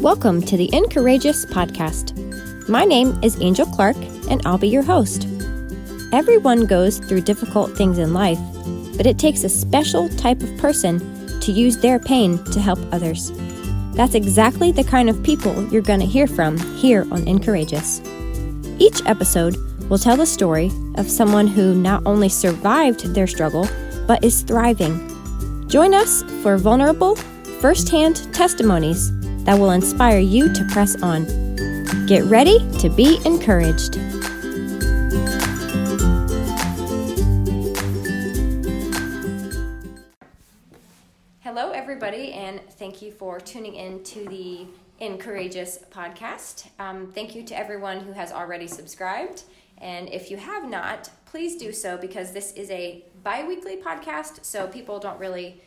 Welcome to the Encourageous podcast. My name is Angel Clark, and I'll be your host. Everyone goes through difficult things in life, but it takes a special type of person to use their pain to help others. That's exactly the kind of people you're going to hear from here on Encourageous. Each episode will tell the story of someone who not only survived their struggle, but is thriving. Join us for vulnerable, first-hand testimonies that will inspire you to press on. Get ready to be encouraged. Hello, everybody, and thank you for tuning in to the Encourageous podcast. Thank you to everyone who has already subscribed. And if you have not, please do so, because this is a bi-weekly podcast, so people don't really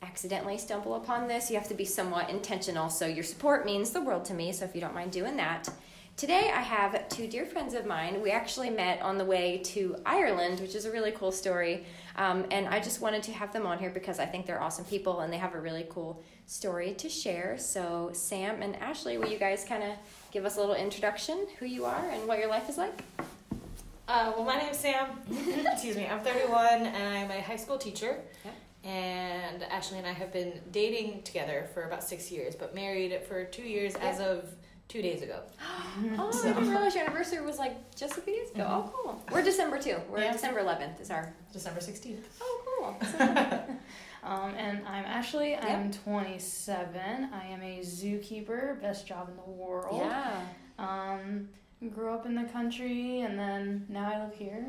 accidentally stumble upon this. You have to be somewhat intentional, so your support means the world to me, so if you don't mind doing that. Today I have two dear friends of mine. We actually met on the way to Ireland, which is a really cool story, and I just wanted to have them on here because I think they're awesome people and they have a really cool story to share. So Sam and Ashley, will you guys kind of give us a little introduction, who you are and what your life is like? Well, my name is Sam. Excuse me. I'm 31 and I'm a high school teacher. Yep. And Ashley and I have been dating together for about 6 years, but married for 2 years as of 2 days ago. I didn't realize your anniversary was like just a few days ago. Mm-hmm. Oh, cool. We're December too. We're December 11th is our... December 16th. Oh, cool. And I'm Ashley. Yep. I'm 27. I am a zookeeper. Best job in the world. Yeah. Grew up in the country, and then now I live here.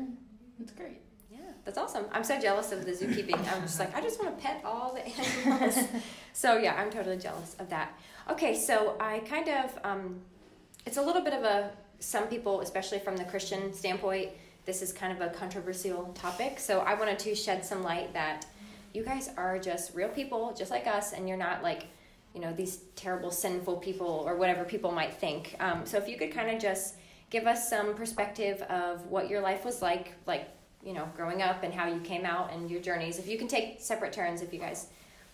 It's great. That's awesome. I'm so jealous of the zookeeping. I'm just like, I just want to pet all the animals. So yeah, I'm totally jealous of that. Okay, so I kind of, it's a little bit of a, some people, especially from the Christian standpoint, this is kind of a controversial topic. So I wanted to shed some light that you guys are just real people, just like us, and you're not like, you know, these terrible sinful people or whatever people might think. So if you could kind of just give us some perspective of what your life was like, you know, growing up and how you came out and your journeys. If you can take separate turns, if you guys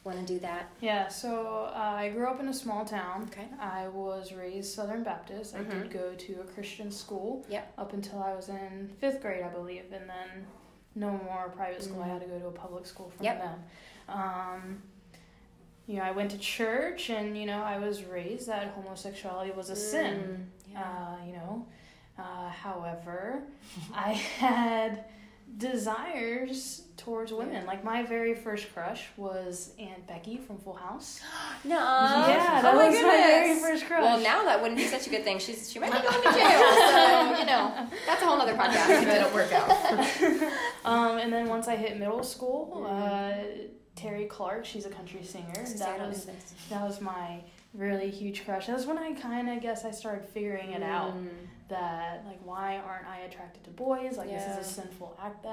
want to do that. Yeah, so I grew up in a small town. Okay. I was raised Southern Baptist. Mm-hmm. I did go to a Christian school up until I was in fifth grade, I believe, and then no more private school. Mm-hmm. I had to go to a public school from them. You know, I went to church, and, you know, I was raised that homosexuality was a sin. Yeah. However, I had desires towards women. Like, my very first crush was Aunt Becky from Full House. No. Yeah, that was my very first crush. Well, now that wouldn't be such a good thing. She might be going to jail, so, you know, that's a whole other podcast if it didn't work out. And then once I hit middle school, Terry Clark, she's a country singer. That was my really huge crush. That's when I kind of guess I started figuring it out. That, like, why aren't I attracted to boys? Like, this is a sinful act that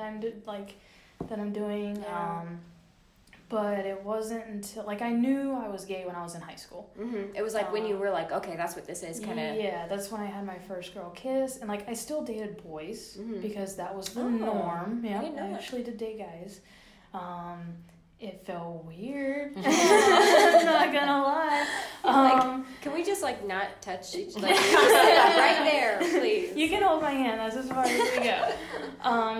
I'm doing. Yeah. But it wasn't until, like, I knew I was gay when I was in high school. Mm-hmm. It was, like, when you were, like, okay, that's what this is, kind of. Yeah, that's when I had my first girl kiss. And, like, I still dated boys because that was the norm. Yeah, I actually did date guys. It felt weird. I'm not gonna lie. Like, can we just not touch each other? Like, right there, please. You can hold my hand. That's as far as we go.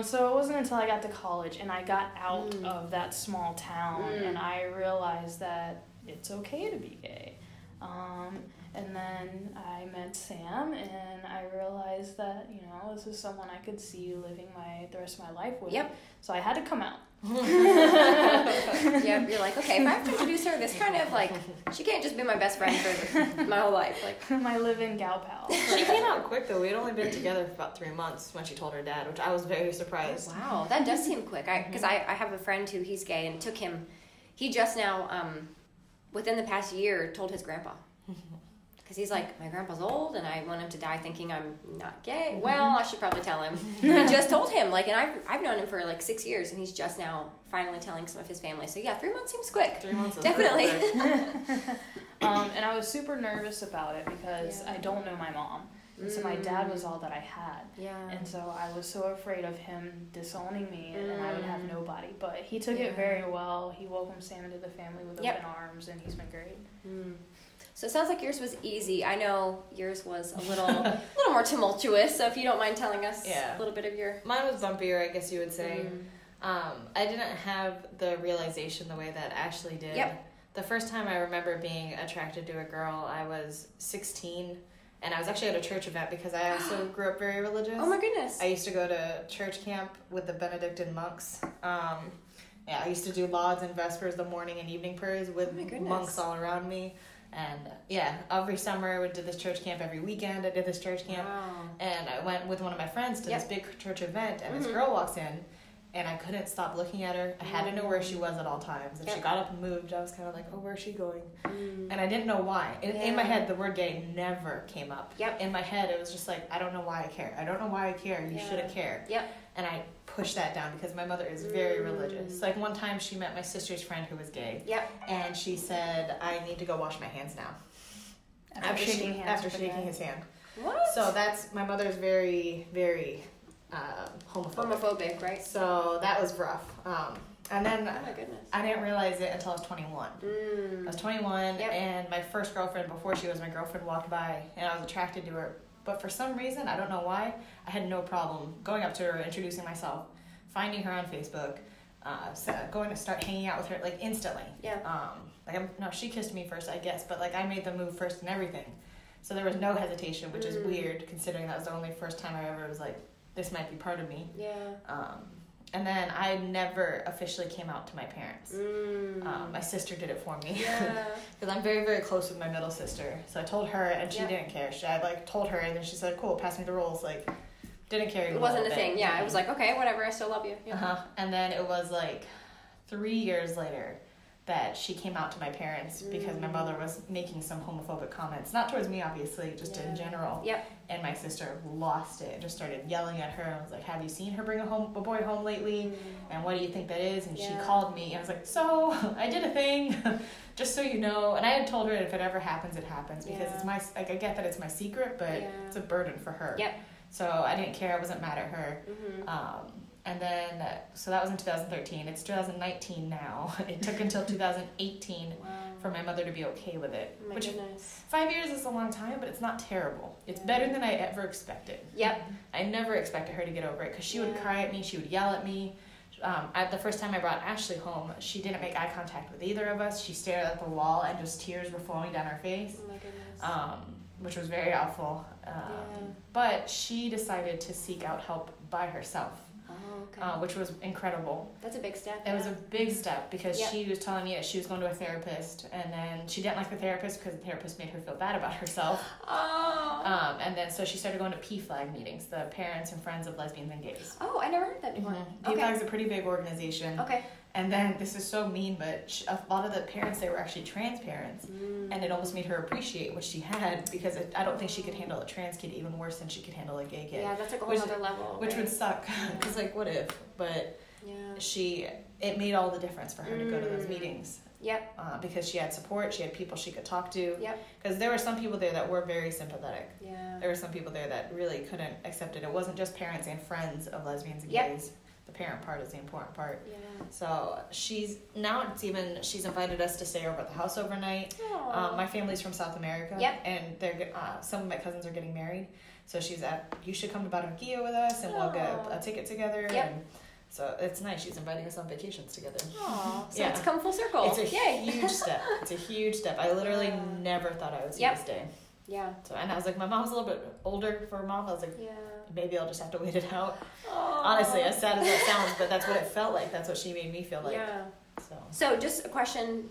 So it wasn't until I got to college and I got out of that small town and I realized that it's okay to be gay. And then I met Sam and I realized that, you know, this is someone I could see living the rest of my life with. Yep. So I had to come out. Yeah, you're like, okay, if I have to introduce her, this kind of like, she can't just be my best friend for my whole life, like my live-in gal pal. She came out quick though. We had only been together for about 3 months when she told her dad, which I was very surprised. Wow, that does seem quick. Because I have a friend who he's gay, and it took him. He just now, within the past year, told his grandpa. Because he's like, my grandpa's old, and I want him to die thinking I'm not gay. Well, I should probably tell him. I just told him, and I've known him for, 6 years, and he's just now finally telling some of his family. So, yeah, 3 months seems quick. 3 months is definitely. And I was super nervous about it because I don't know my mom. And so my dad was all that I had. Yeah. And so I was so afraid of him disowning me, and I would have nobody. But he took it very well. He welcomed Sam into the family with open arms, and he's been great. So it sounds like yours was easy. I know yours was a little little more tumultuous, so if you don't mind telling us a little bit of your... Mine was bumpier, I guess you would say. Mm-hmm. I didn't have the realization the way that Ashley did. Yep. The first time I remember being attracted to a girl, I was 16, and I was actually at a church event because I also grew up very religious. Oh my goodness. I used to go to church camp with the Benedictine monks. Yeah, I used to do lauds and vespers, the morning and evening prayers with monks all around me. And yeah, every summer I would do this church camp. Every weekend I did this church camp. Wow. And I went with one of my friends to this big church event, and this girl walks in, and I couldn't stop looking at her. I had to know where she was at all times. And she got up and moved. I was kind of like, oh, where's she going? And I didn't know why. In my head, the word gay never came up. Yep. In my head, it was just like, I don't know why I care. I don't know why I care. You shouldn't care. Yep. And I pushed that down because my mother is very religious. Like one time she met my sister's friend who was gay. Yep. And she said, I need to go wash my hands now. After shaking his hand. What? So that's, my mother's very, very homophobic, right? So that was rough. And then oh my goodness. I didn't realize it until I was 21. I was 21 and my first girlfriend, before she was my girlfriend, walked by and I was attracted to her. But for some reason, I don't know why, I had no problem going up to her, introducing myself, finding her on Facebook, going to start hanging out with her, like, instantly. Yeah. She kissed me first, I guess, but, like, I made the move first and everything. So there was no hesitation, which is weird, considering that was the only first time I ever was like, this might be part of me. Yeah. And then I never officially came out to my parents. My sister did it for me. Yeah. Because I'm very, very close with my middle sister. So I told her, and she didn't care. I told her, and then she said, cool, pass me the rolls. Like, didn't care. It wasn't a thing. Yeah, it was like, okay, whatever, I still love you. Yeah. Uh-huh. And then it was like 3 years later that she came out to my parents because my mother was making some homophobic comments. Not towards me, obviously, just in general. Yep. And my sister lost it and just started yelling at her. And I was like, have you seen her bring a boy home lately? And what do you think that is? And she called me. And I was like, so, I did a thing, just so you know. And I had told her if it ever happens, it happens. Because it's my, like, I get that it's my secret, but it's a burden for her. Yep. So I didn't care. I wasn't mad at her. Mm-hmm. And then, so that was in 2013. It's 2019 now. It took until 2018 for my mother to be okay with it. Oh my goodness. 5 years is a long time, but it's not terrible. It's better than I ever expected. Yep. I never expected her to get over it because she would cry at me. She would yell at me. The first time I brought Ashley home, she didn't make eye contact with either of us. She stared at the wall and just tears were flowing down her face. Oh my goodness. Which was very awful. But she decided to seek out help by herself. Okay. Which was incredible. That's a big step. It was a big step because she was telling me that she was going to a therapist, and then she didn't like the therapist because the therapist made her feel bad about herself. And then so she started going to PFLAG meetings, the Parents and Friends of Lesbians and Gays. Oh, I never heard that before. Mm-hmm. Okay. PFLAG is a pretty big organization. Okay. And then, this is so mean, but a lot of the parents, they were actually trans parents. And it almost made her appreciate what she had because I don't think she could handle a trans kid even worse than she could handle a gay kid. Yeah, that's like a whole other level. Which would suck. Because, like, what if? But it made all the difference for her to go to those meetings. Yep. Because she had support. She had people she could talk to. Yep. Because there were some people there that were very sympathetic. Yeah. There were some people there that really couldn't accept it. It wasn't just parents and friends of lesbians and gays. The parent part is the important part. Yeah. So she's invited us to stay over at the house overnight. My family's from South America. Yep. And they're some of my cousins are getting married. So you should come to Barranquilla with us, and we'll get a ticket together. Yep. And so it's nice. She's inviting us on vacations together. Aww. So it's come full circle. It's a huge step. It's a huge step. I literally never thought I would see this day. Yeah. So, and I was like, my mom's a little bit older for mom. I was like, maybe I'll just have to wait it out. Aww. Honestly, as sad as that sounds, but that's what it felt like. That's what she made me feel like. Yeah. So just a question.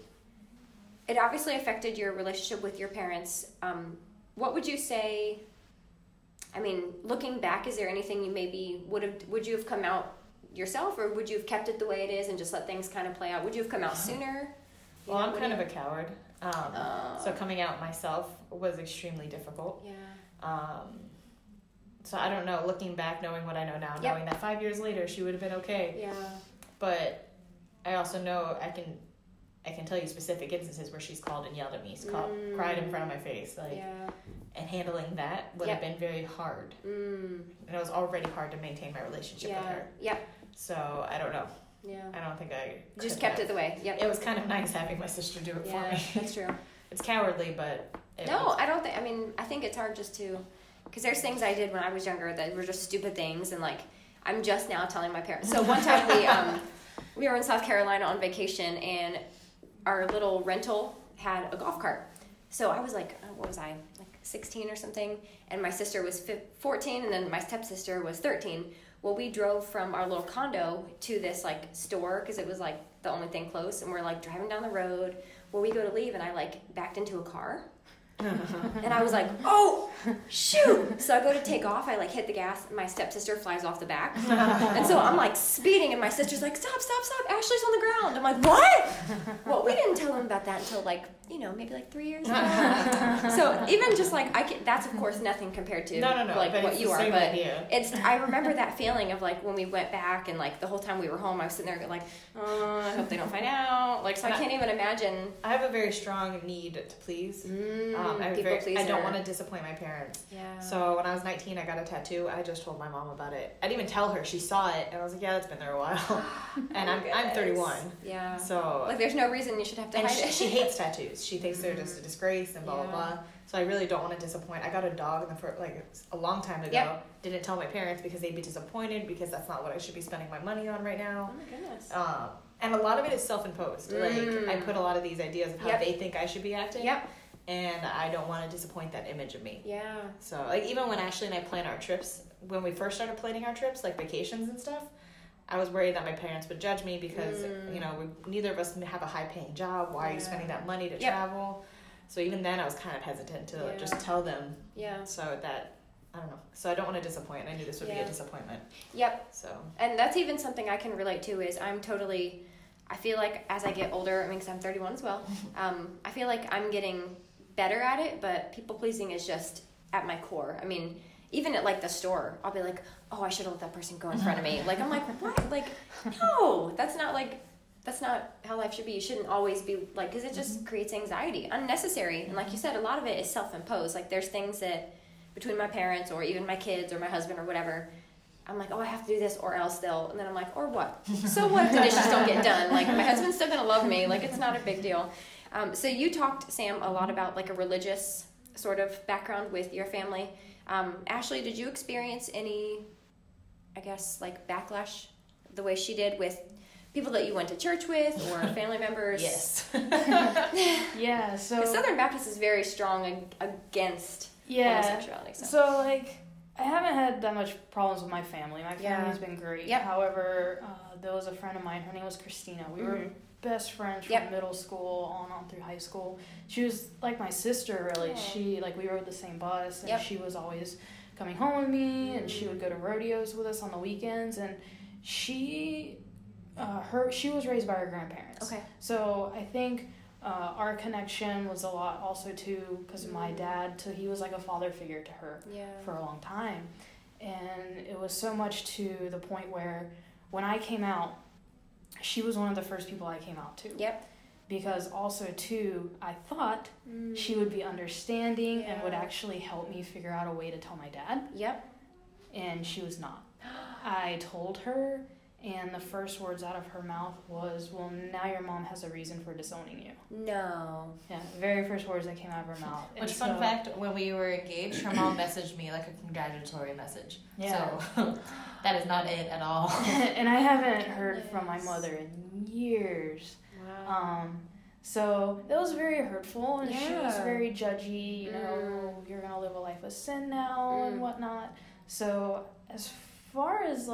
It obviously affected your relationship with your parents. What would you say, I mean, looking back, is there anything you maybe would you have come out yourself, or would you have kept it the way it is and just let things kind of play out? Would you have come out sooner? Well, I'm kind of a coward. So coming out myself was extremely difficult. Yeah. So I don't know, looking back, knowing what I know now, knowing that 5 years later she would have been okay. Yeah. But I also know I can tell you specific instances where she's called and yelled at me, cried in front of my face. Like, and handling that would have been very hard. And it was already hard to maintain my relationship with her. Yeah. So I don't know. Yeah. I don't think I just kept it the way. Yep. It was kind of nice having my sister do it for me. That's true. it's cowardly, but I don't think. I mean, I think it's hard just to, because there's things I did when I was younger that were just stupid things, and like I'm just now telling my parents. So one time we were in South Carolina on vacation, and our little rental had a golf cart. So I was like, what was I, like 16 or something? And my sister was 14, and then my stepsister was 13. Well, we drove from our little condo to this like store because it was like the only thing close, and we're like driving down the road. Well, we go to leave, and I like backed into a car. And I was like, oh, shoot. So I go to take off. I like hit the gas. And my stepsister flies off the back. And so I'm like speeding. And my sister's like, stop. Ashley's on the ground. I'm like, what? Well, we didn't tell him about that until like, maybe like 3 years ago. So even just like, that's of course nothing compared to like what you are. But idea. I remember that feeling of like when we went back and like the whole time we were home, I was sitting there like, I hope they don't find out. Like, so I can't even imagine. I have a very strong need to please. I don't want to disappoint my parents. Yeah. So when I was 19, I got a tattoo. I just told my mom about it. I didn't even tell her. She saw it, and I was like, "Yeah, it's been there a while." And I'm 31. Yeah. So like, there's no reason you should have to hide it. She hates tattoos. She thinks they're just a disgrace and blah blah blah. So I really don't want to disappoint. I got a dog a long time ago. Yep. Didn't tell my parents because they'd be disappointed because that's not what I should be spending my money on right now. Oh my goodness. And a lot of it is self-imposed. Mm. Like I put a lot of these ideas of how they think I should be acting. Yep. And I don't want to disappoint that image of me. Yeah. So, like, even when Ashley and I plan our trips, when we first started planning our trips, like vacations and stuff, I was worried that my parents would judge me because, neither of us have a high-paying job. Why are you spending that money to travel? So even then, I was kind of hesitant to just tell them. Yeah. So that, I don't know. So I don't want to disappoint. I knew this would be a disappointment. Yep. So. And that's even something I can relate to is I feel like as I get older, because I'm 31 as well, I feel like I'm getting better at it, but people pleasing is just at my core. I mean, even at like the store, I'll be like, oh, I should have let that person go in front of me. Like, I'm like, what? Like, no, that's not how life should be. You shouldn't always be like, because it just creates anxiety, unnecessary. And like you said, a lot of it is self-imposed. Like there's things that between my parents or even my kids or my husband or whatever, I'm like, oh, I have to do this or else they'll... And then I'm like, or what? So what if the dishes don't get done? Like, my husband's still going to love me. Like, it's not a big deal. So you talked, Sam, a lot about, like, a religious sort of background with your family. Ashley, did you experience any, I guess, like, backlash the way she did with people that you went to church with or family members? Yes. Yeah, so... 'Cause Southern Baptist is very strong against homosexuality. So, like... I haven't had that much problems with my family. My family's been great. Yep. However, there was a friend of mine. Her name was Christina. We were best friends from middle school on through high school. She was like my sister, really. Aww. She we rode the same bus, and she was always coming home with me, and she would go to rodeos with us on the weekends. And she was raised by her grandparents. Okay. So I think... our connection was a lot also too because of my dad, so he was like a father figure to her for a long time, and it was so much to the point where when I came out, she was one of the first people I came out to. Yep. Because also too, I thought she would be understanding and would actually help me figure out a way to tell my dad. Yep. And she was not. I told her. And the first words out of her mouth was, well, now your mom has a reason for disowning you. No. Yeah, the very first words that came out of her mouth. Which, fun fact, when we were engaged, her mom messaged me like a congratulatory message. Yeah. So that is not it at all. And I haven't heard from my mother in years. Wow. So that was very hurtful, and she was very judgy, you're going to live a life of sin now and whatnot. So as far as,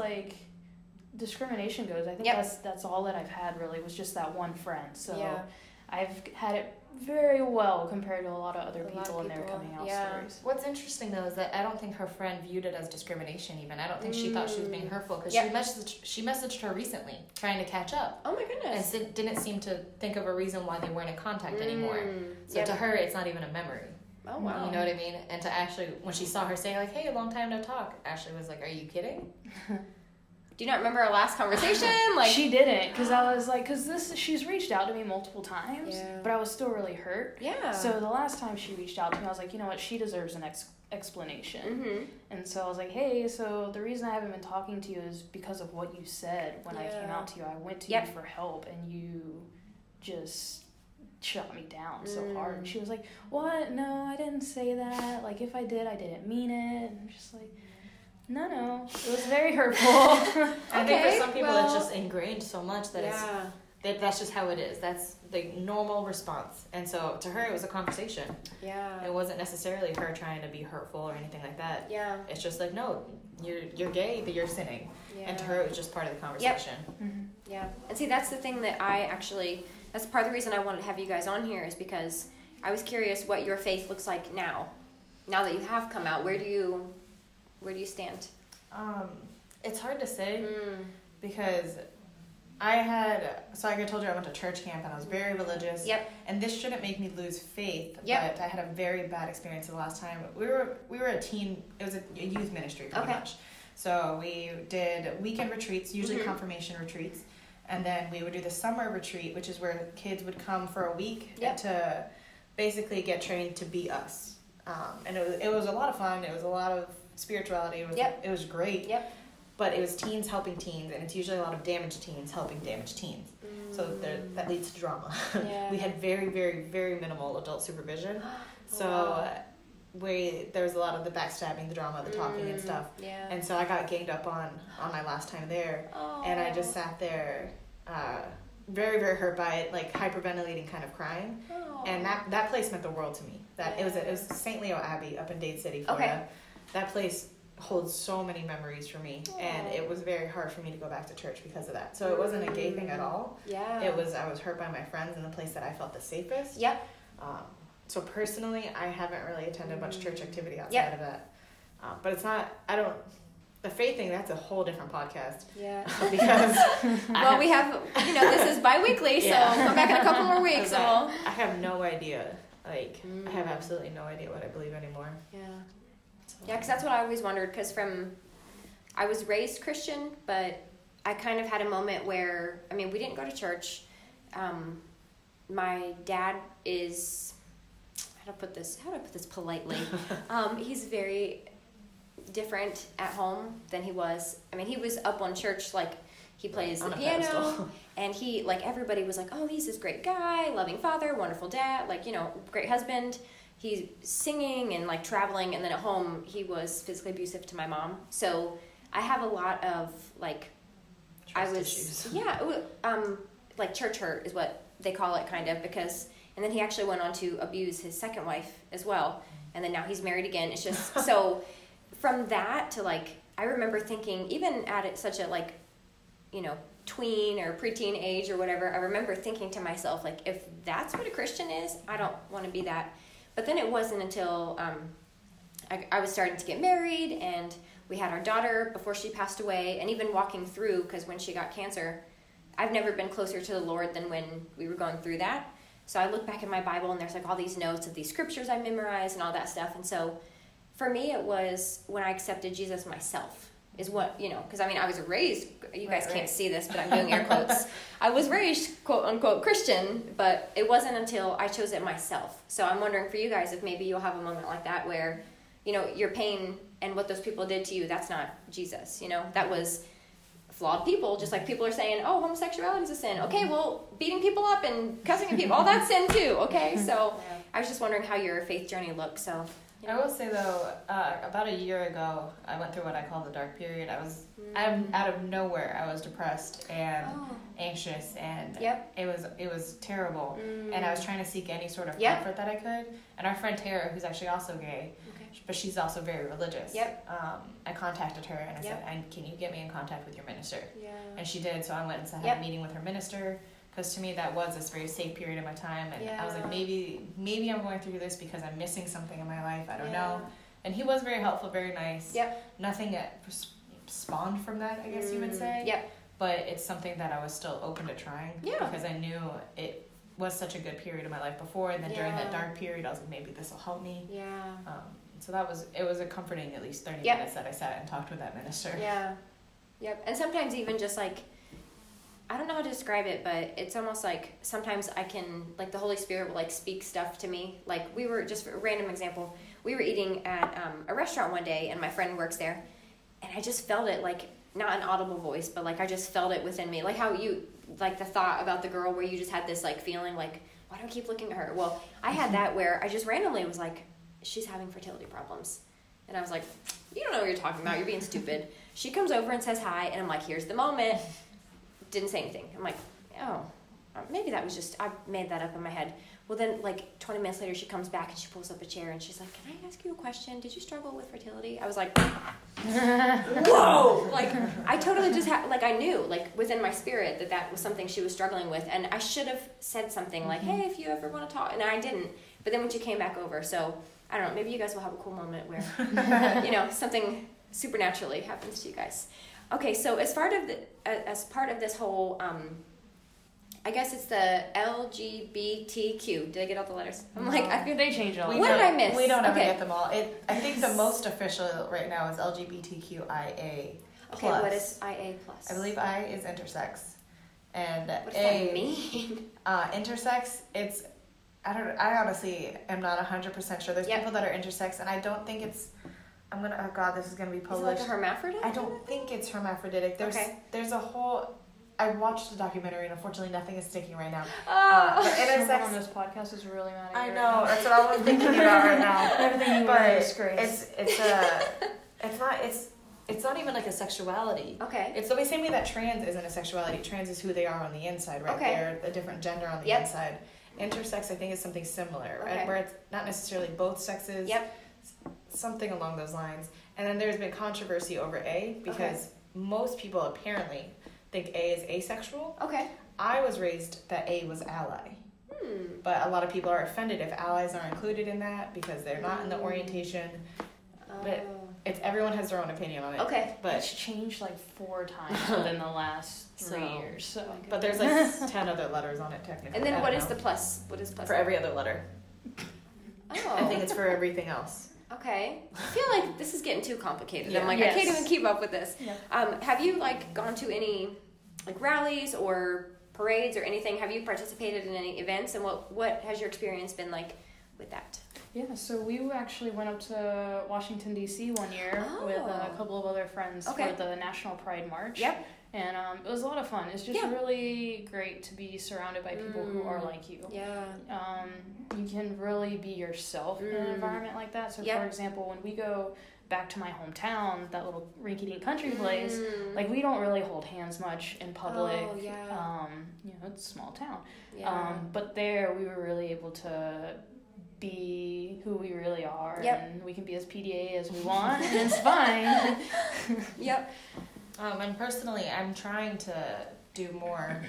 discrimination goes, I think that's all that I've had really was just that one friend. So I've had it very well compared to a lot of people and their coming out stories. What's interesting though is that I don't think her friend viewed it as discrimination even. I don't think she thought she was being hurtful because she messaged her recently trying to catch up. Oh my goodness. And didn't seem to think of a reason why they weren't in contact anymore. So to her it's not even a memory. Oh wow. You know what I mean? And to Ashley, when she saw her say like, hey, a long time no talk, Ashley was like, are you kidding? Do you not remember our last conversation? She didn't, because I was like, she's reached out to me multiple times, but I was still really hurt. Yeah. So the last time she reached out to me, I was like, you know what, she deserves an explanation. Mm-hmm. And so I was like, hey, so the reason I haven't been talking to you is because of what you said when I came out to you. I went to you for help, and you just... shut me down so hard. And she was like, what? No, I didn't say that. Like, if I did, I didn't mean it. And I'm just like, no. It was very hurtful. I think for some people it's just ingrained so much that it's... That's just how it is. That's the normal response. And so to her, it was a conversation. Yeah. It wasn't necessarily her trying to be hurtful or anything like that. Yeah. It's just like, no, you're gay, but you're sinning. Yeah. And to her, it was just part of the conversation. Yep. Mm-hmm. Yeah. And see, that's the thing that that's part of the reason I wanted to have you guys on here is because I was curious what your faith looks like now. Now that you have come out, where do you stand? It's hard to say because... I told you I went to church camp and I was very religious. Yep. And this shouldn't make me lose faith, but I had a very bad experience the last time. We were a teen, it was a youth ministry pretty much. So we did weekend retreats, usually confirmation retreats, and then we would do the summer retreat, which is where kids would come for a week to basically get trained to be us. And it was a lot of fun, it was a lot of spirituality, it was great. Yep. But it was teens helping teens, and it's usually a lot of damaged teens helping damaged teens. Mm. So that leads to drama. Yeah. We had very, very, very minimal adult supervision. So there was a lot of the backstabbing, the drama, the talking and stuff. Yeah. And so I got ganged up on my last time there, and I just sat there very, very hurt by it, like hyperventilating, kind of crying. Aww. And that place meant the world to me. It was St. Leo Abbey up in Dade City, Florida. Okay. That place... holds so many memories for me, and it was very hard for me to go back to church because of that. So it wasn't a gay thing at all. Yeah, I was hurt by my friends in the place that I felt the safest. Yep. So personally, I haven't really attended much church activity outside of that. But it's not. The faith thing, that's a whole different podcast. Yeah. Because this is bi-weekly, so come back in a couple more weeks. So I have no idea. I have absolutely no idea what I believe anymore. Yeah. Yeah, because that's what I always wondered, because I was raised Christian, but I kind of had a moment where, I mean, we didn't go to church. My dad is, how do I put this politely? He's very different at home than he was. I mean, he was up on church, like, he plays the piano, and he, like, everybody was like, oh, he's this great guy, loving father, wonderful dad, like, you know, great husband. He's singing and like traveling, and then at home he was physically abusive to my mom. So I have a lot of issues. Like church hurt is what they call it, kind of, because. And then he actually went on to abuse his second wife as well, and then now he's married again. It's just so from that to like I remember thinking even at such a like, you know, tween or preteen age or whatever, I remember thinking to myself like if that's what a Christian is, I don't want to be that. But then it wasn't until I was starting to get married and we had our daughter before she passed away, and even walking through, because when she got cancer, I've never been closer to the Lord than when we were going through that. So I look back in my Bible and there's like all these notes of these scriptures I memorized and all that stuff. And so for me, it was when I accepted Jesus myself is what, you know, because I mean, I was raised, you guys can't see this, but I'm doing air quotes. I was raised, quote unquote, Christian, but it wasn't until I chose it myself. So I'm wondering for you guys if maybe you'll have a moment like that where, you know, your pain and what those people did to you, that's not Jesus, you know, that was flawed people. Just like people are saying, oh, homosexuality is a sin. Okay, well, beating people up and cussing at people, all that's sin too. Okay, so I was just wondering how your faith journey looked, so... Yeah. I will say, though, about a year ago, I went through what I call the dark period. Out of nowhere, I was depressed and anxious, and it was terrible. Mm. And I was trying to seek any sort of comfort that I could. And our friend Tara, who's actually also gay, but she's also very religious, I contacted her, and I said, can you get me in contact with your minister? Yeah. And she did, so I went and had a meeting with her minister. Because to me, that was this very safe period of my time. And I was like, maybe I'm going through this because I'm missing something in my life. I don't know. And he was very helpful, very nice. Yep. Nothing spawned from that, I guess you would say. Yep. But it's something that I was still open to trying. Yeah. Because I knew it was such a good period of my life before. And then during that dark period, I was like, maybe this will help me. Yeah. So it was a comforting, at least 30 minutes that I sat and talked with that minister. Yeah. Yep. And sometimes even just like, I don't know how to describe it, but it's almost like sometimes I can, like the Holy Spirit will like speak stuff to me. Like we were, just a random example, we were eating at a restaurant one day and my friend works there, and I just felt it, like not an audible voice, but like I just felt it within me. Like how you, like the thought about the girl where you just had this like feeling like, why do I keep looking at her? Well, I had that where I just randomly was like, she's having fertility problems. And I was like, you don't know what you're talking about. You're being stupid. She comes over and says hi, and I'm like, here's the moment. Didn't say anything. I'm like, oh, maybe that was just, I made that up in my head. Well, then, like, 20 minutes later, she comes back, and she pulls up a chair, and she's like, can I ask you a question? Did you struggle with fertility? I was like, whoa! Like, I totally just had, like, I knew, like, within my spirit that that was something she was struggling with, and I should have said something like, hey, if you ever want to talk, and I didn't. But then when she came back over, so, I don't know, maybe you guys will have a cool moment where, you know, something supernaturally happens to you guys. Okay, so as part of this whole, I guess it's the LGBTQ. Did I get all the letters? I'm like, I think they change all. What did I miss? We don't ever get them all. I think the most official right now is LGBTQIA+. Okay, what is IA+? I believe I is intersex, and what does that mean? Intersex, it's. I honestly am not 100% sure. There's people that are intersex, and I don't think it's. I'm gonna. Oh God, this is gonna be published. Is it like a hermaphroditic? I don't think it's hermaphroditic. There's a whole. I watched the documentary, and unfortunately, nothing is sticking right now. Intersex on this podcast is really mad at you. I know. That's what I was thinking about right now. Everything you want is disgrace. It's not even like a sexuality. Okay. It's the same way that trans isn't a sexuality. Trans is who they are on the inside, right? Okay. They're a different gender on the inside. Intersex, I think, is something similar, right? Okay. Where it's not necessarily both sexes. Yep. Something along those lines. And then there's been controversy over A because most people apparently think A is asexual. Okay. I was raised that A was ally. But a lot of people are offended if allies are included in that because they're not in the orientation. But it's everyone has their own opinion on it. Okay. But it's changed like 4 times within the last 3 years. So. But there's like 10 other letters on it technically. And then what is the plus? What is plus? For every other letter. Oh. I think it's for everything else. Okay. I feel like this is getting too complicated. Yeah. I'm like, I can't even keep up with this. Yeah. Have you like gone to any like rallies or parades or anything? Have you participated in any events? And what has your experience been like with that? Yeah, so we actually went up to Washington, D.C. one year with a couple of other friends for the National Pride March. Yep. And it was a lot of fun. It's just really great to be surrounded by people who are like you. Yeah. You can really be yourself in an environment like that. So, for example, when we go back to my hometown, that little rinky-dink country place, like, we don't really hold hands much in public. Oh, yeah. You know, it's a small town. Yeah. But there, we were really able to be who we really are, and we can be as PDA as we want, and it's fine. And personally, I'm trying to do more.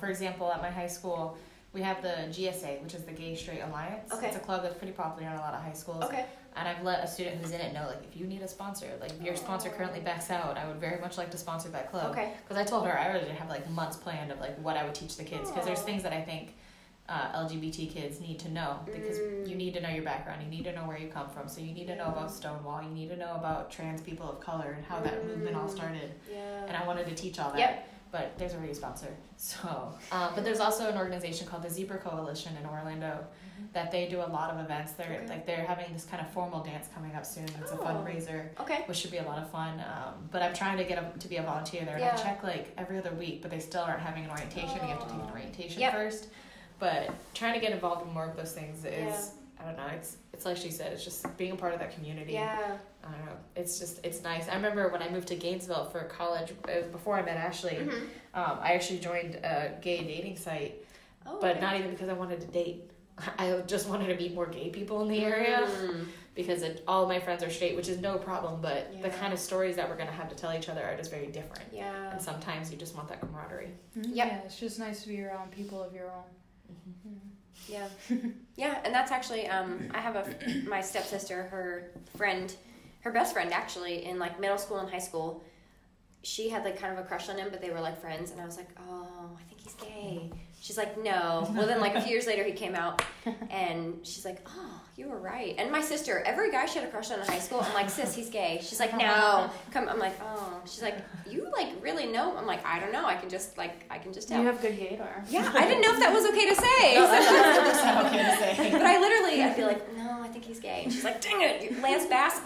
For example, at my high school, we have the GSA, which is the Gay Straight Alliance. Okay. It's a club that's pretty popular in a lot of high schools. Okay. And I've let a student who's in it know, like, if you need a sponsor, like, your sponsor currently backs out, I would very much like to sponsor that club. Okay. Because I told her I already have, like, months planned of, like, what I would teach the kids. Because there's things that I think LGBT kids need to know, because you need to know your background, you need to know where you come from, so you need to know about Stonewall, you need to know about trans people of color and how that movement all started. And I wanted to teach all that, but there's already a sponsor. So, but there's also an organization called the Zebra Coalition in Orlando that they do a lot of events. They're like, they're having this kind of formal dance coming up soon. It's a fundraiser, which should be a lot of fun. But I'm trying to get to be a volunteer there, and I check like every other week, but they still aren't having an orientation. You have to take an orientation first. But trying to get involved in more of those things is, I don't know, it's like she said, it's just being a part of that community. Yeah. I don't know. It's just, it's nice. I remember when I moved to Gainesville for college, it was before I met Ashley, I actually joined a gay dating site, but not even because I wanted to date. I just wanted to meet more gay people in the area because all my friends are straight, which is no problem, but the kind of stories that we're going to have to tell each other are just very different. Yeah. And sometimes you just want that camaraderie. Mm-hmm. Yeah. Yeah, it's just nice to be around people of your own. Yeah. Yeah, and that's actually, I have my stepsister, her best friend actually, in like middle school and high school, she had like kind of a crush on him, but they were like friends, and I was like, oh, I think he's gay. She's like, no. Well, then like a few years later he came out, and she's like, oh, you were right. And my sister, every guy she had a crush on in high school, I'm like, sis, he's gay. She's like, no. Come. I'm like, oh. She's like, you like really know? I'm like, I don't know. I can just tell. You have good gaydar. Yeah, I didn't know if that was okay to say. No, that's not okay to say. But I'd be like, no, I think he's gay. And she's like, dang it, Lance Bass.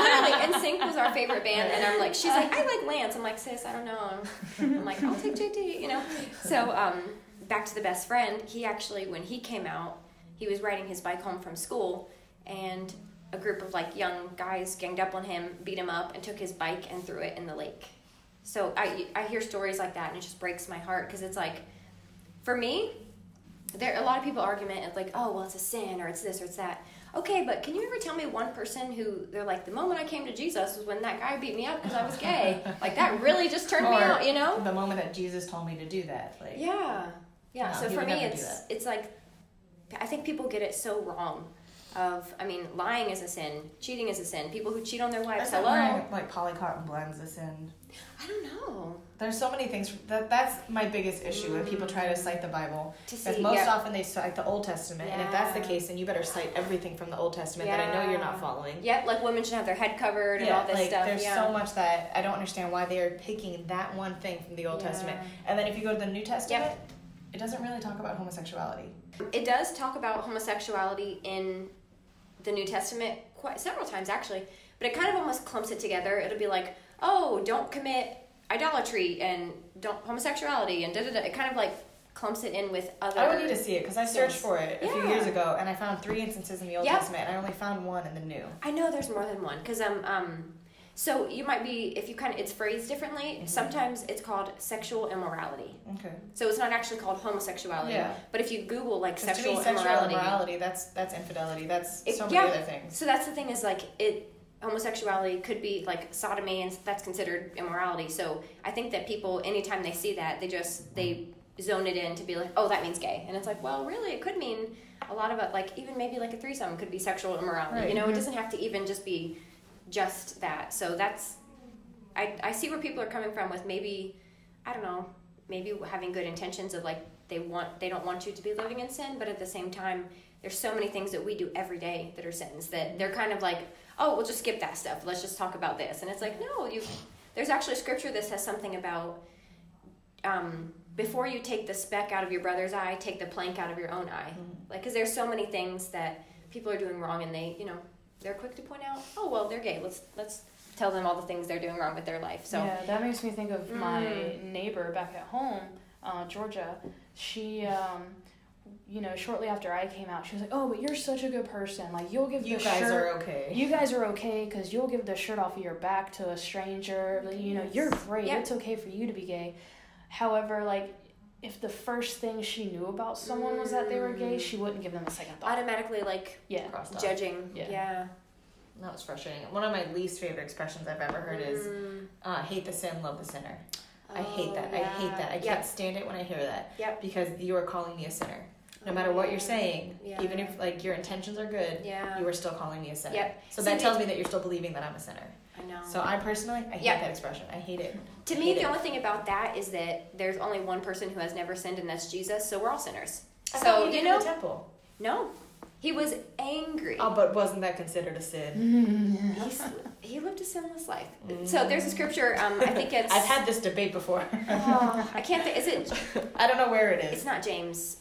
Literally, NSYNC was our favorite band, and I'm like, she's like, I like Lance. I'm like, sis, I don't know. I'm like, I'll take JD, you know. So back to the best friend, he actually, when he came out, he was riding his bike home from school, and a group of like young guys ganged up on him, beat him up, and took his bike and threw it in the lake. So I hear stories like that, and it just breaks my heart, because it's like, for me, there a lot of people argument like, oh, well, it's a sin, or it's this, or it's that. Okay, but can you ever tell me one person who, they're like, the moment I came to Jesus was when that guy beat me up because I was gay. Like, that really just turned me out, you know? The moment that Jesus told me to do that. Like, yeah. No, so for me, it's like, I think people get it so wrong. Lying is a sin. Cheating is a sin. People who cheat on their wives. Like polycotton blends a sin. I don't know. There's so many things. That's my biggest issue when people try to cite the Bible. Because most often they cite the Old Testament. Yeah. And if that's the case, then you better cite everything from the Old Testament that I know you're not following. Yeah, like women should have their head covered and all this stuff. There's so much that I don't understand why they are picking that one thing from the Old Testament. And then if you go to the New Testament, it doesn't really talk about homosexuality. It does talk about homosexuality in the New Testament quite several times, actually. But it kind of almost clumps it together. It'll be like, oh, don't commit idolatry and don't homosexuality and da-da-da. It kind of like clumps it in with other... I would need to see it because I searched for it a few years ago, and I found 3 instances in the Old Testament, and I only found 1 in the New. I know there's more than one because so you might be, if you kind of, it's phrased differently, sometimes it's called sexual immorality. Okay. So it's not actually called homosexuality. Yeah. But if you Google like sexual immorality. That's infidelity. That's so many other things. So that's the thing is like homosexuality could be like sodomy, and that's considered immorality. So I think that people, anytime they see that, they zone it in to be like, oh, that means gay. And it's like, well, really, it could mean a lot of it, like even maybe like a threesome could be sexual immorality. Right. You know, it doesn't have to even just be... just that. So that's, I see where people are coming from with maybe, I don't know, maybe having good intentions of like, they don't want you to be living in sin, but at the same time, there's so many things that we do every day that are sins that they're kind of like, oh, we'll just skip that stuff. Let's just talk about this. And it's like, no, there's actually scripture that says something about, before you take the speck out of your brother's eye, take the plank out of your own eye. Mm-hmm. Like, 'cause there's so many things that people are doing wrong, and they're quick to point out, oh, well, they're gay. Let's tell them all the things they're doing wrong with their life. So yeah, that makes me think of my neighbor back at home, Georgia. She, shortly after I came out, she was like, oh, but you're such a good person. Like, you'll give the shirt. You guys are okay. You guys are okay because you'll give the shirt off of your back to a stranger. Like, you know, you're great. Yeah. It's okay for you to be gay. However, like, if the first thing she knew about someone was that they were gay, she wouldn't give them a second thought. Automatically, like, judging. Yeah. That was frustrating. One of my least favorite expressions I've ever heard is, hate the sin, love the sinner. Oh, I hate that. Yeah. I hate that. I can't stand it when I hear that. Yep. Because you are calling me a sinner. No matter what you're saying, even if, like, your intentions are good, you are still calling me a sinner. Yep. So that tells me that you're still believing that I'm a sinner. I know. So I personally, I hate that expression. I hate it. To me, the only thing about that is that there's only one person who has never sinned, and that's Jesus, so we're all sinners. So, you know. The temple. No. He was angry. Oh, but wasn't that considered a sin? He lived a sinless life. So there's a scripture, I think it's... I've had this debate before. I can't think, is it... I don't know where it is. It's not James.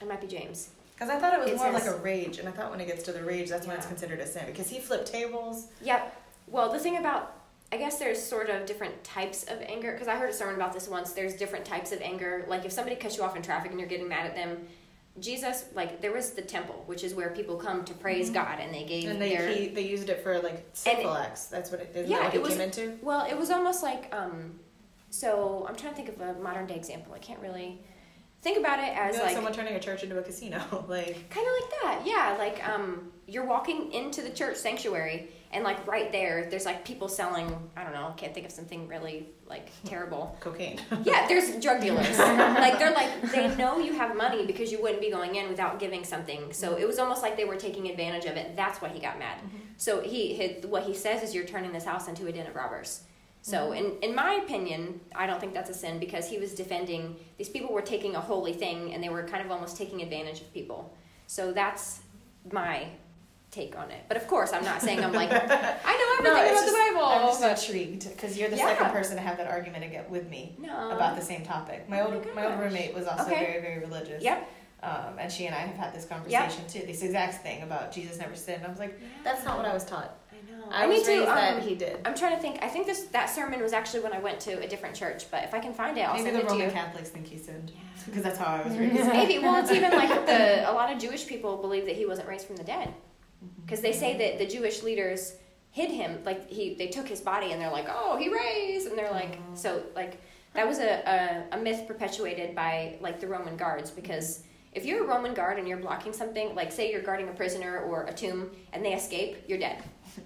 It might be James. Because I thought it was more like a rage, and I thought when it gets to the rage, that's when it's considered a sin, because he flipped tables. Yep. Well, the thing about, I guess there's sort of different types of anger, because I heard a sermon about this once. There's different types of anger. Like, if somebody cuts you off in traffic and you're getting mad at them, Jesus, like, there was the temple, which is where people come to praise God, and they gave they used it for, like, sinful acts. That's what it is. Yeah, it was, came into? Well, it was almost like, so I'm trying to think of a modern-day example. I can't really... Think about it as like someone turning a church into a casino, like kind of like that, yeah. Like you're walking into the church sanctuary, and like right there's like people selling. I don't know, can't think of something really like terrible. Cocaine. Yeah, there's drug dealers. Like they're like they know you have money because you wouldn't be going in without giving something. So it was almost like they were taking advantage of it. That's why he got mad. Mm-hmm. So what he says is, "You're turning this house into a den of robbers." So in my opinion, I don't think that's a sin because he was defending, these people were taking a holy thing and they were kind of almost taking advantage of people. So that's my take on it. But of course, I'm not saying I'm like, I know everything about the Bible. I'm just intrigued because you're the second person to have that argument again with me about the same topic. My old roommate was also very, very religious. Yep. And she and I have had this conversation too. This exact thing about Jesus never sinned. I was like, that's not what I was taught. I know. I was raised that he did. I'm trying to think. I think that sermon was actually when I went to a different church. But if I can find it, I'll send it to you. Maybe the Roman Catholics think he sinned. Because that's how I was raised. Maybe. Well, it's even like a lot of Jewish people believe that he wasn't raised from the dead. Because they say that the Jewish leaders hid him. Like, they took his body and they're like, oh, he raised. And they're like, so, like, that was a myth perpetuated by, like, the Roman guards. Because if you're a Roman guard and you're blocking something, like, say you're guarding a prisoner or a tomb and they escape, you're dead.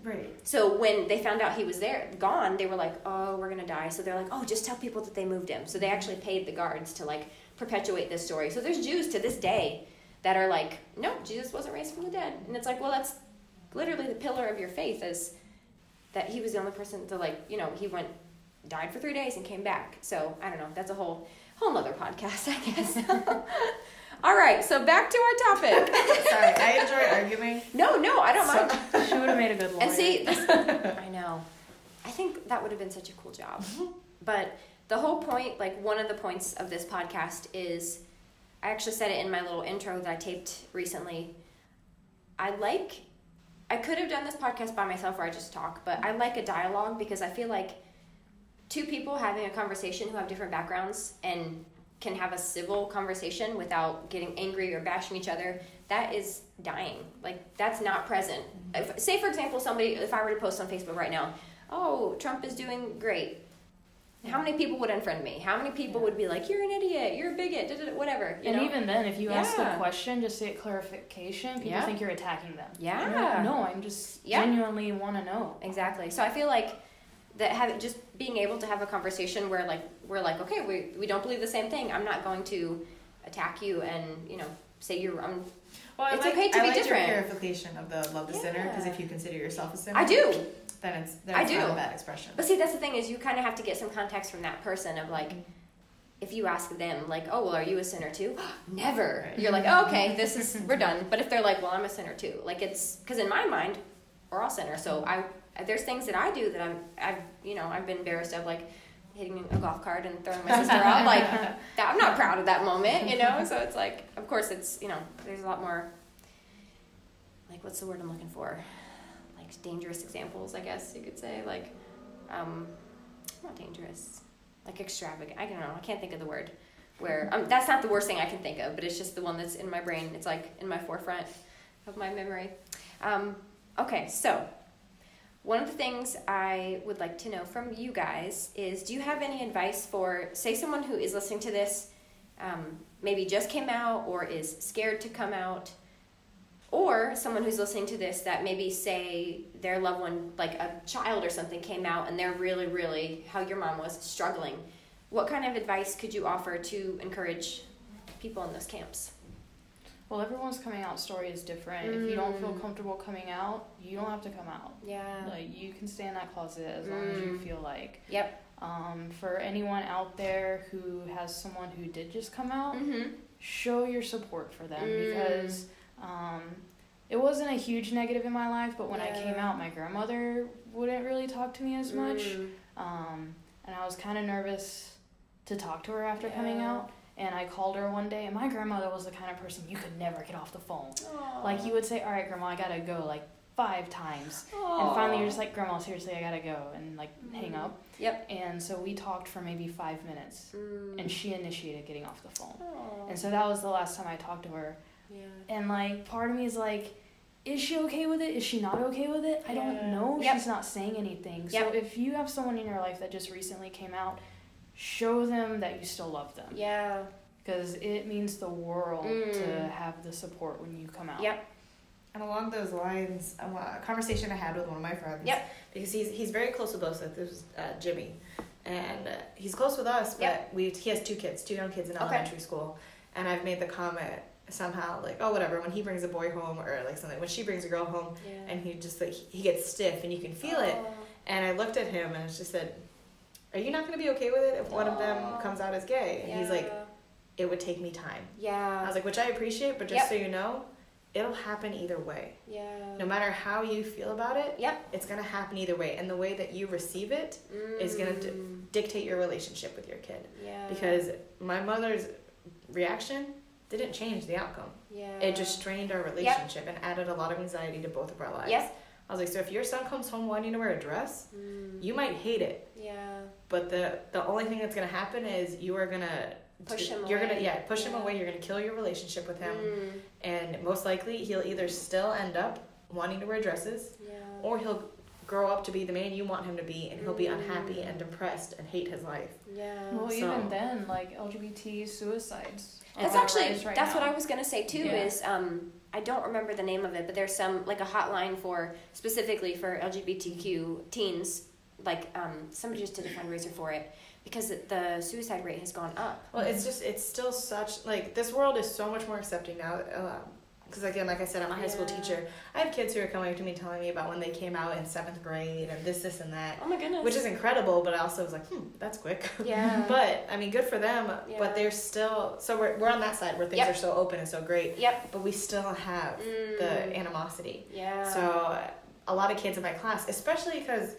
Right. So when they found out he was there, gone, they were like, oh, we're going to die. So they're like, oh, just tell people that they moved him. So they actually paid the guards to, like, perpetuate this story. So there's Jews to this day that are like, no, Jesus wasn't raised from the dead. And it's like, well, that's literally the pillar of your faith, is that he was the only person to, like, you know, he went, died for 3 days and came back. So I don't know. That's a whole other podcast, I guess. All right, so back to our topic. Sorry, I enjoy arguing. No, I don't mind. She would have made a good lawyer. And see, I know. I think that would have been such a cool job. But the whole point, like one of the points of this podcast is, I actually said it in my little intro that I taped recently. I could have done this podcast by myself where I just talk, but I like a dialogue because I feel like two people having a conversation who have different backgrounds and can have a civil conversation without getting angry or bashing each other, that is dying. Like, that's not present. If, say, for example, somebody, if I were to post on Facebook right now, oh, Trump is doing great. How many people would unfriend me? How many people would be like, you're an idiot, you're a bigot, whatever. You know? Even then, if you ask the question just to get clarification, people think you're attacking them. Yeah. Like, no, I'm just genuinely want to know. Exactly. So I feel like just being able to have a conversation where, like, we're like, okay, we don't believe the same thing. I'm not going to attack you and, you know, say you're wrong. Well, it's okay to be different. I like your clarification of the love the sinner, because if you consider yourself a sinner, I do. Then it's not a bad expression. But see, that's the thing, is you kind of have to get some context from that person of, like, if you ask them, like, oh, well, are you a sinner too? Never. Right. You're like, oh, okay, this is, we're done. But if they're like, well, I'm a sinner too. Like, it's, because in my mind, we're all sinners. So there's things that I do that I've been embarrassed of, like hitting a golf cart and throwing my sister out. Like, that, I'm not proud of that moment, you know? So it's like, of course it's, you know, there's a lot more, like, what's the word I'm looking for? Dangerous examples, I guess you could say, like, not dangerous, like extravagant, I don't know, I can't think of the word, where, that's not the worst thing I can think of, but it's just the one that's in my brain, it's like in my forefront of my memory. Okay, so, one of the things I would like to know from you guys is, do you have any advice for, say, someone who is listening to this, maybe just came out, or is scared to come out, or someone who's listening to this that maybe, say, their loved one, like a child or something, came out and they're really, really, how your mom was, struggling. What kind of advice could you offer to encourage people in those camps? Well, everyone's coming out story is different. If you don't feel comfortable coming out, you don't have to come out. Yeah. Like, you can stay in that closet as long as you feel like. Yep. For anyone out there who has someone who did just come out, show your support for them, because it wasn't a huge negative in my life, but when I came out, my grandmother wouldn't really talk to me as much, and I was kind of nervous to talk to her after coming out, and I called her one day, and my grandmother was the kind of person you could never get off the phone. Aww. Like, you would say, all right, Grandma, I gotta go, like, 5 times, and finally you're just like, Grandma, seriously, I gotta go, and, like, hang up. Yep. And so we talked for maybe 5 minutes, and she initiated getting off the phone. Aww. And so that was the last time I talked to her. Yeah. And, like, part of me is like, is she okay with it? Is she not okay with it? I don't know. Yep. She's not saying anything. So if you have someone in your life that just recently came out, show them that you still love them. Yeah. Because it means the world to have the support when you come out. Yep. And along those lines, a conversation I had with one of my friends. Yep. Because he's very close with us. This is Jimmy. And he's close with us, but he has 2 kids, 2 young kids in elementary school. And I've made the comment somehow, like, oh, whatever, when he brings a boy home, or like something, when she brings a girl home, and he just, like, he gets stiff and you can feel it. And I looked at him and I just said, are you not going to be okay with it if one of them comes out as gay? And he's like, it would take me time. Yeah. I was like, which I appreciate, but just so you know, it'll happen either way. Yeah. No matter how you feel about it, it's going to happen either way. And the way that you receive it is going to dictate your relationship with your kid. Yeah. Because my mother's reaction didn't change the outcome. Yeah. It just strained our relationship and added a lot of anxiety to both of our lives. Yes. I was like, so if your son comes home wanting to wear a dress, you might hate it. Yeah. But the only thing that's going to happen is you are going to push him away. Push him away. You're going to kill your relationship with him. And most likely he'll either still end up wanting to wear dresses or he'll grow up to be the man you want him to be, and he'll be unhappy and depressed and hate his life. Yeah. Well, so, even then, like, LGBT suicides. That's actually, that's what I was going to say, too, is, I don't remember the name of it, but there's some, like, a hotline for, specifically for LGBTQ teens. Like, somebody just did a fundraiser for it because the suicide rate has gone up. Well, it's just, it's still such, like, this world is so much more accepting now. Because, again, like I said, I'm a high school teacher. I have kids who are coming up to me telling me about when they came out in 7th grade and this, and that. Oh, my goodness. Which is incredible, but I also was like, that's quick. Yeah. But, I mean, good for them. Yeah. But they're still... So we're on that side where things are so open and so great. Yep. But we still have the animosity. Yeah. So a lot of kids in my class, especially because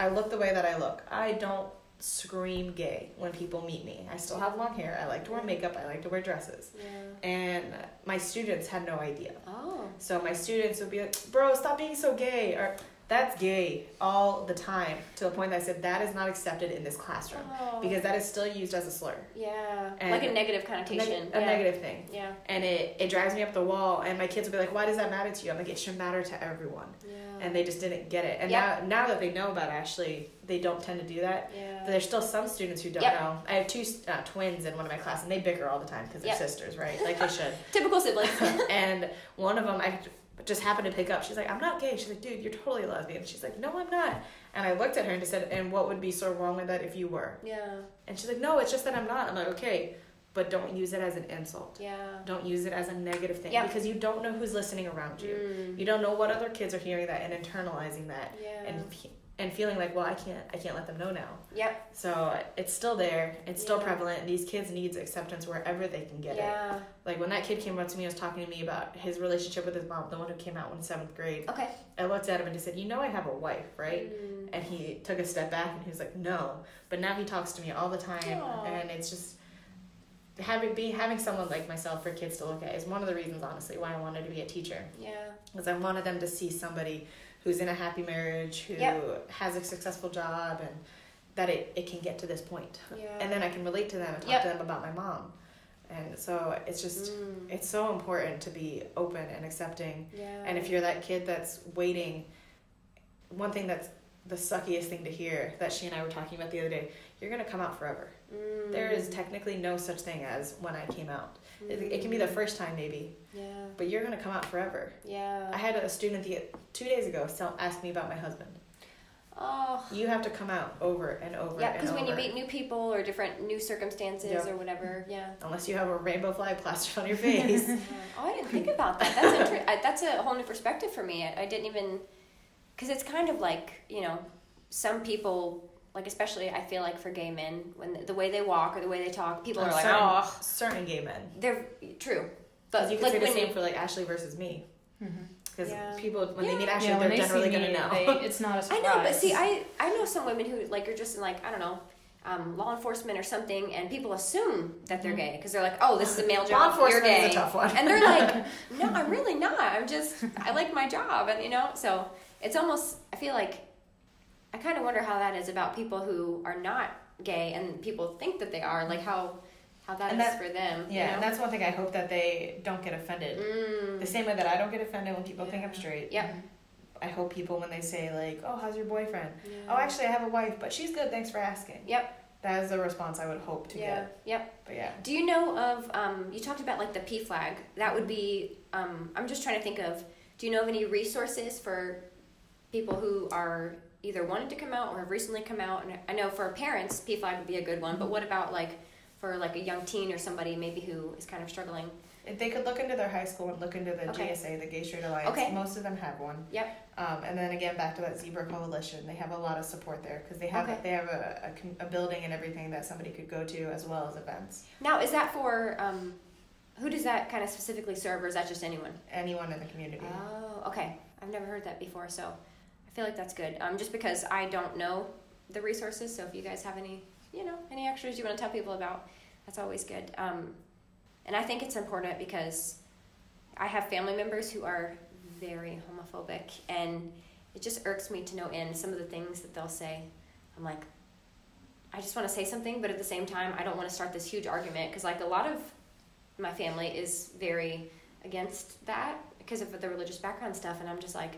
I look the way that I look. I don't scream gay when people meet me. I still have long hair. I like to wear makeup. I like to wear dresses. Yeah. And my students had no idea. Oh. So my students would be like, bro, stop being so gay. Or that's gay all the time. To the point that I said, that is not accepted in this classroom. Oh. Because that is still used as a slur. Yeah. And like a negative connotation. A negative thing. Yeah. And it drives me up the wall. And my kids would be like, why does that matter to you? I'm like, it should matter to everyone. Yeah. And they just didn't get it. And now that they know about it, actually, they don't tend to do that. Yeah. There's still some students who don't know. I have two twins in one of my classes, and they bicker all the time because they're sisters, right? Like they should. Typical siblings. And one of them I just happened to pick up. She's like, I'm not gay. She's like, dude, you're totally lesbian. She's like, no, I'm not. And I looked at her and just said, and what would be so wrong with that if you were? Yeah. And she's like, no, it's just that I'm not. I'm like, okay, but don't use it as an insult. Yeah. Don't use it as a negative thing. Yeah. Because you don't know who's listening around you. You don't know what other kids are hearing that and internalizing that. Yeah. And feeling like, well, I can't let them know now. Yep. So it's still there. It's still prevalent. And these kids need acceptance wherever they can get it. Like when that kid came up to me, I was talking to me about his relationship with his mom, the one who came out in 7th grade. Okay. I looked at him and just said, you know I have a wife, right? Mm. And he took a step back and he was like, no. But now he talks to me all the time. Aww. And it's just... Having someone like myself for kids to look at is one of the reasons, honestly, why I wanted to be a teacher. Yeah. Because I wanted them to see somebody who's in a happy marriage, who has a successful job, and that it can get to this point. Yeah. And then I can relate to them and talk to them about my mom. And so it's just, it's so important to be open and accepting. Yeah. And if you're that kid that's waiting, one thing that's the suckiest thing to hear that she and I were talking about the other day, you're going to come out forever. There is technically no such thing as when I came out. It can be the first time maybe, but you're going to come out forever. Yeah. I had a student 2 days ago ask me about my husband. Oh. You have to come out over and over and over. Yeah, because when you meet new people or different new circumstances or whatever, unless you have a rainbow flag plastered on your face. Oh, I didn't think about that. That's that's a whole new perspective for me. I didn't even... Because it's kind of like, you know, some people... Like, especially, I feel like for gay men, when the way they walk or the way they talk, people are like, oh. Certain gay men. They're true. But you can say the same for, like, Ashley versus me. Because people, when they meet Ashley, they're generally going to know. It's not a surprise. I know, but see, I know some women who, like, are just in, like, I don't know, law enforcement or something, and people assume that they're gay. Because they're like, oh, this is a male job. Law enforcement is a tough one. And they're like, no, I'm really not. I'm just, I like my job. And, you know, so it's almost, I feel like, I kind of wonder how that is about people who are not gay and people think that they are, like how that is for them. Yeah, you know? And that's one thing I hope that they don't get offended. The same way that I don't get offended when people think I'm straight. Yeah. I hope people when they say like, oh, how's your boyfriend? Yeah. Oh, actually I have a wife, but she's good, thanks for asking. Yep. That is the response I would hope to get. Yep. But yeah. Do you know of, you talked about like the PFLAG. That would be, I'm just trying to think of, do you know of any resources for people who are... either wanted to come out or have recently come out? And I know for parents, PFLAG would be a good one, but what about like for like a young teen or somebody maybe who is kind of struggling? If they could look into their high school and look into the GSA, the Gay Straight Alliance. Okay. Most of them have one. Yep. And then again, back to that Zebra Coalition, they have a lot of support there because they have a building and everything that somebody could go to as well as events. Now, is that for, who does that kind of specifically serve, or is that just anyone? Anyone in the community. Oh, okay. I've never heard that before, so... I feel like that's good. Just because I don't know the resources, so if you guys have any, you know, any extras you want to tell people about, that's always good. And I think it's important because I have family members who are very homophobic, and it just irks me to no end some of the things that they'll say. I'm like, I just want to say something, but at the same time, I don't want to start this huge argument, because like a lot of my family is very against that because of the religious background stuff, and I'm just like,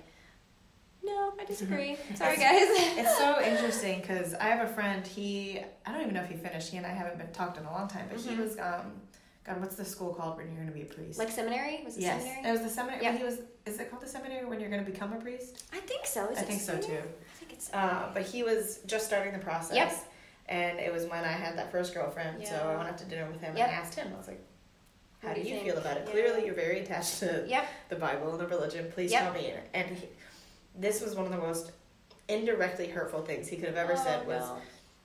no, I disagree. Sorry, guys. It's so interesting because I have a friend. I don't even know if he finished. He and I haven't been talked in a long time, but he was God, what's the school called when you're going to be a priest? Like seminary? Was it seminary? Yes, it was the seminary. Yeah. Is it called the seminary when you're going to become a priest? I think so. I think so, too. I think it's but he was just starting the process. Yep. And it was when I had that first girlfriend, so I went out to dinner with him and asked him. I was like, how do you feel about it? Yeah. Clearly, you're very attached to the Bible and the religion. Please tell me. And this was one of the most indirectly hurtful things he could have ever said was,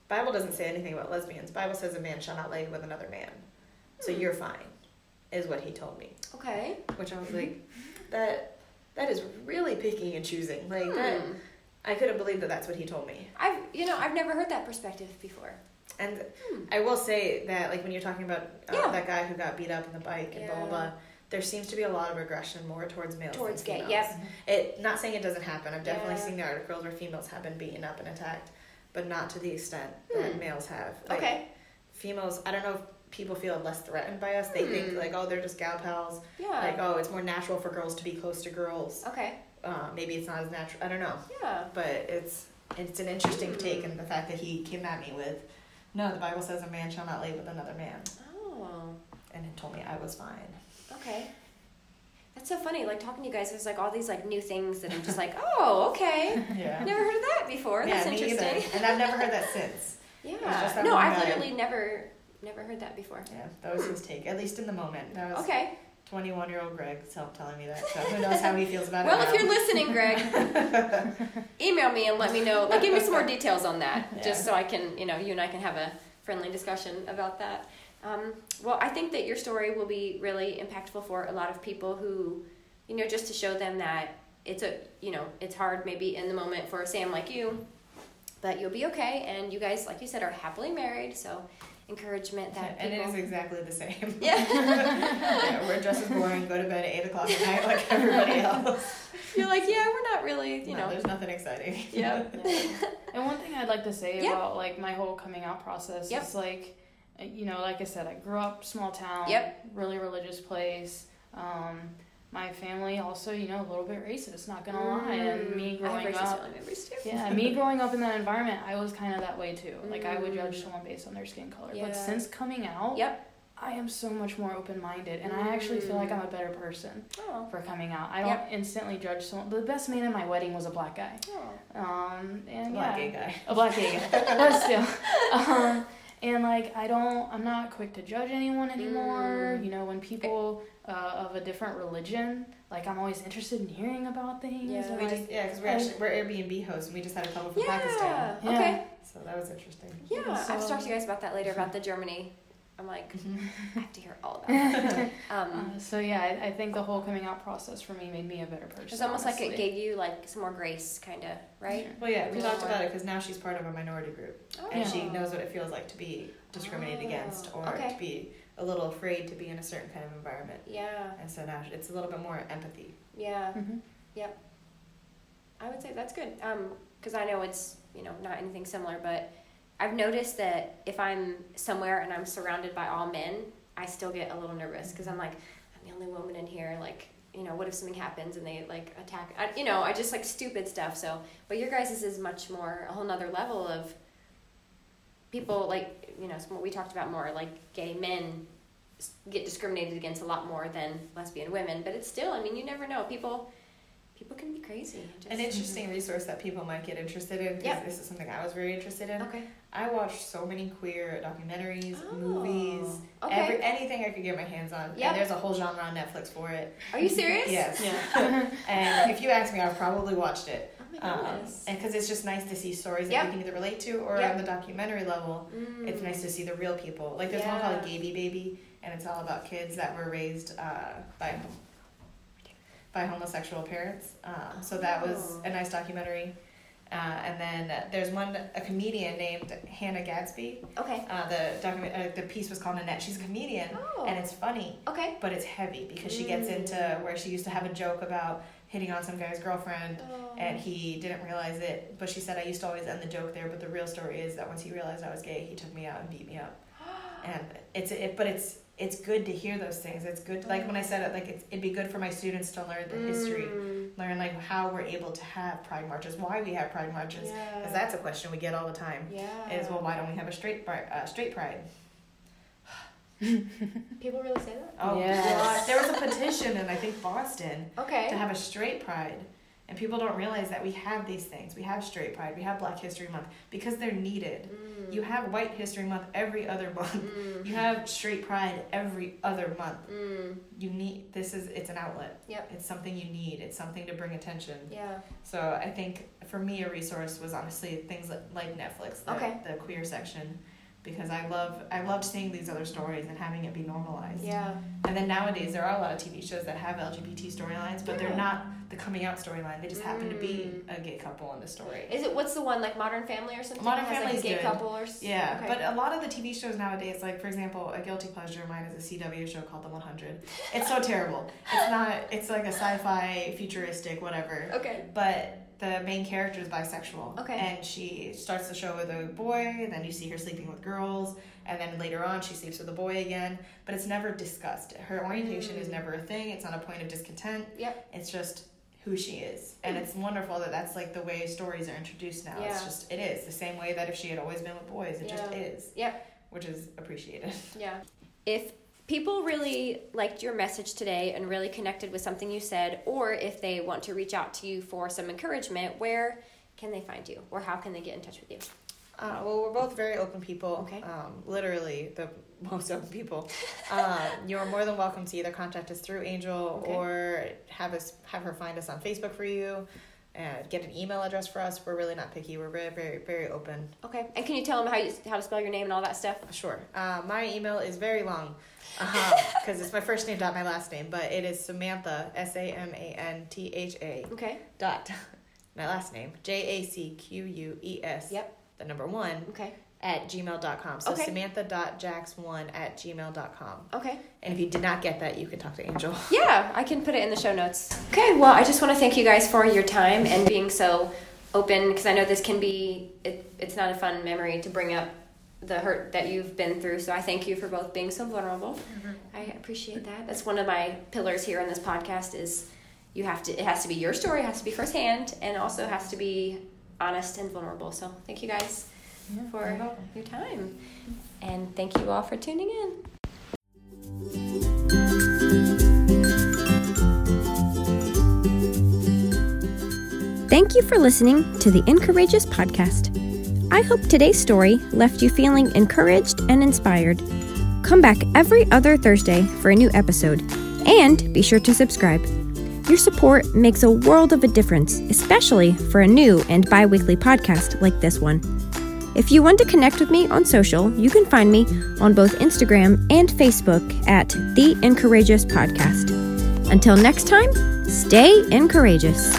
Bible doesn't say anything about lesbians. Bible says a man shall not lay with another man. So you're fine, is what he told me. Okay. Which I was like, that is really picking and choosing. Like, that, I couldn't believe that that's what he told me. I've never heard that perspective before. And I will say that, like, when you're talking about that guy who got beat up on the bike and blah, blah, blah, there seems to be a lot of aggression more towards males than females. Not saying it doesn't happen. I've definitely seen the articles where females have been beaten up and attacked, but not to the extent that males have. Like, females, I don't know if people feel less threatened by us. They think, like, oh, they're just gal pals. Yeah. Like, oh, it's more natural for girls to be close to girls. Okay. Maybe it's not as natural. I don't know. Yeah. But it's an interesting take, and the fact that he came at me with, no, the Bible says a man shall not lay with another man. Oh. And it told me I was fine. Okay. That's so funny. Like, talking to you guys, there's, like, all these, like, new things that I'm just like, oh, okay. Yeah. Never heard of that before. That's interesting. Either. And I've never heard that since. Yeah. No, I've literally never heard that before. Yeah, that was his take, at least in the moment. That was 21-year-old Greg telling me that, so who knows how he feels about it now. If you're listening, Greg, email me and let me know, like, give me some more details on that, just so I can, you and I can have a friendly discussion about that. Well, I think that your story will be really impactful for a lot of people who, just to show them that it's hard maybe in the moment for Sam like you, but you'll be okay, and you guys, like you said, are happily married, so encouragement that people... And it is exactly the same. Yeah. We're just as boring, go to bed at 8 o'clock at night like everybody else. You're like, we're not really, there's nothing exciting. Yeah. And one thing I'd like to say about, like, my whole coming out process is, like, like I said, I grew up small town, really religious place. My family also, a little bit racist, not gonna lie. And me growing up, me growing up in that environment, I was kind of that way too. Like, I would judge someone based on their skin color. Yeah. But since coming out, I am so much more open-minded, and I actually feel like I'm a better person for coming out. I don't instantly judge someone. The best man at my wedding was a black guy. Oh. A black gay guy. But still. And, like, I'm not quick to judge anyone anymore. When people of a different religion, like, I'm always interested in hearing about things. Yeah, because we're Airbnb hosts, and we just had a couple from Pakistan. Yeah, okay. So that was interesting. Yeah, so, I have to talk to you guys about that later, about the Germany. I'm like, I have to hear all about that. I think the whole coming out process for me made me a better person. It's almost honestly. Like it gave you, like, some more grace, kind of, right? Sure. Well, yeah, we talked about it because now she's part of a minority group. Oh. And she knows what it feels like to be discriminated against or to be a little afraid to be in a certain kind of environment. Yeah. And so now it's a little bit more empathy. Yeah. Mm-hmm. Yep. I would say that's good because I know it's, not anything similar, but... I've noticed that if I'm somewhere and I'm surrounded by all men, I still get a little nervous because I'm like, I'm the only woman in here. Like, what if something happens and they, like, attack? I just like stupid stuff. So, but your guys' is much more a whole nother level of people, like, we talked about more, like, gay men get discriminated against a lot more than lesbian women. But it's still, you never know. People can be crazy. An interesting resource that people might get interested in, because this is something I was very interested in. Okay. I watched so many queer documentaries, movies, anything I could get my hands on. Yep. And there's a whole genre on Netflix for it. Are you serious? Yes. Yeah. And if you ask me, I've probably watched it. Oh my goodness. And because it's just nice to see stories that you can either relate to or on the documentary level, it's nice to see the real people. Like, there's one called Gaby Baby, and it's all about kids that were raised by homosexual parents. So that was a nice documentary. And then there's a comedian named Hannah Gadsby. Okay. The piece was called Nanette. She's a comedian, and it's funny. Okay. But it's heavy because she gets into where she used to have a joke about hitting on some guy's girlfriend, and he didn't realize it. But she said, I used to always end the joke there, but the real story is that once he realized I was gay, he took me out and beat me up. And it's good to hear those things. It's good, like when I said it, like it'd be good for my students to learn the history, learn like how we're able to have pride marches, why we have pride marches, because that's a question we get all the time. Yeah, is why don't we have a straight pride? People really say that? Oh, yes. There was a petition in I think Boston to have a straight pride, and people don't realize that we have these things. We have straight pride. We have Black History Month because they're needed. You have White History Month every other month. You have straight pride every other month. You need it's an outlet. Yep. It's something you need. It's something to bring attention. Yeah. So I think for me a resource was honestly things like Netflix, the queer section, because I loved seeing these other stories and having it be normalized. Yeah. And then nowadays there are a lot of TV shows that have LGBT storylines, but they're not the coming out storyline. They just happen to be a gay couple in the story. Is it what's the one like Modern Family or something? Modern Family is a gay couple or something. Yeah. Okay. But a lot of the TV shows nowadays, like for example, a guilty pleasure of mine is a CW show called The 100. It's so terrible. It's like a sci-fi futuristic whatever. Okay. But the main character is bisexual. Okay. And she starts the show with a boy, and then you see her sleeping with girls, and then later on she sleeps with a boy again. But it's never discussed. Her orientation is never a thing. It's not a point of discontent. Yep. It's just who she is. And it's wonderful that that's like the way stories are introduced now. Yeah. It's just, it is. The same way that if she had always been with boys, it just is. Yep. Which is appreciated. Yeah. If people really liked your message today and really connected with something you said, or if they want to reach out to you for some encouragement, where can they find you, or how can they get in touch with you? Well, we're both very open people. Okay. Literally the most open people. You're more than welcome to either contact us through Angel or have her find us on Facebook for you. Get an email address for us. We're really not picky. We're very, very, very open. Okay. And can you tell them how to spell your name and all that stuff? Sure. My email is very long because it's my first name dot my last name, but it is Samantha SAMANTHA dot my last name JACQUES. Yep. The number 1. Okay. At gmail.com. So samantha.jacques1@gmail.com. Okay. And if you did not get that, you can talk to Angel. Yeah, I can put it in the show notes. Okay, well, I just want to thank you guys for your time and being so open, because I know this can be, it's not a fun memory to bring up the hurt that you've been through. So I thank you for both being so vulnerable. Mm-hmm. I appreciate that. That's one of my pillars here in this podcast is it has to be your story, it has to be firsthand, and also has to be honest and vulnerable. So thank you guys for your time, and thank you all for tuning in. Thank you for listening to the Encourageous podcast. I hope today's story left you feeling encouraged and inspired. Come back every other Thursday for a new episode, and be sure to subscribe. Your support makes a world of a difference, especially for a new and bi-weekly podcast like this one. If you want to connect with me on social, you can find me on both Instagram and Facebook at The Encourageous Podcast. Until next time, stay encourageous.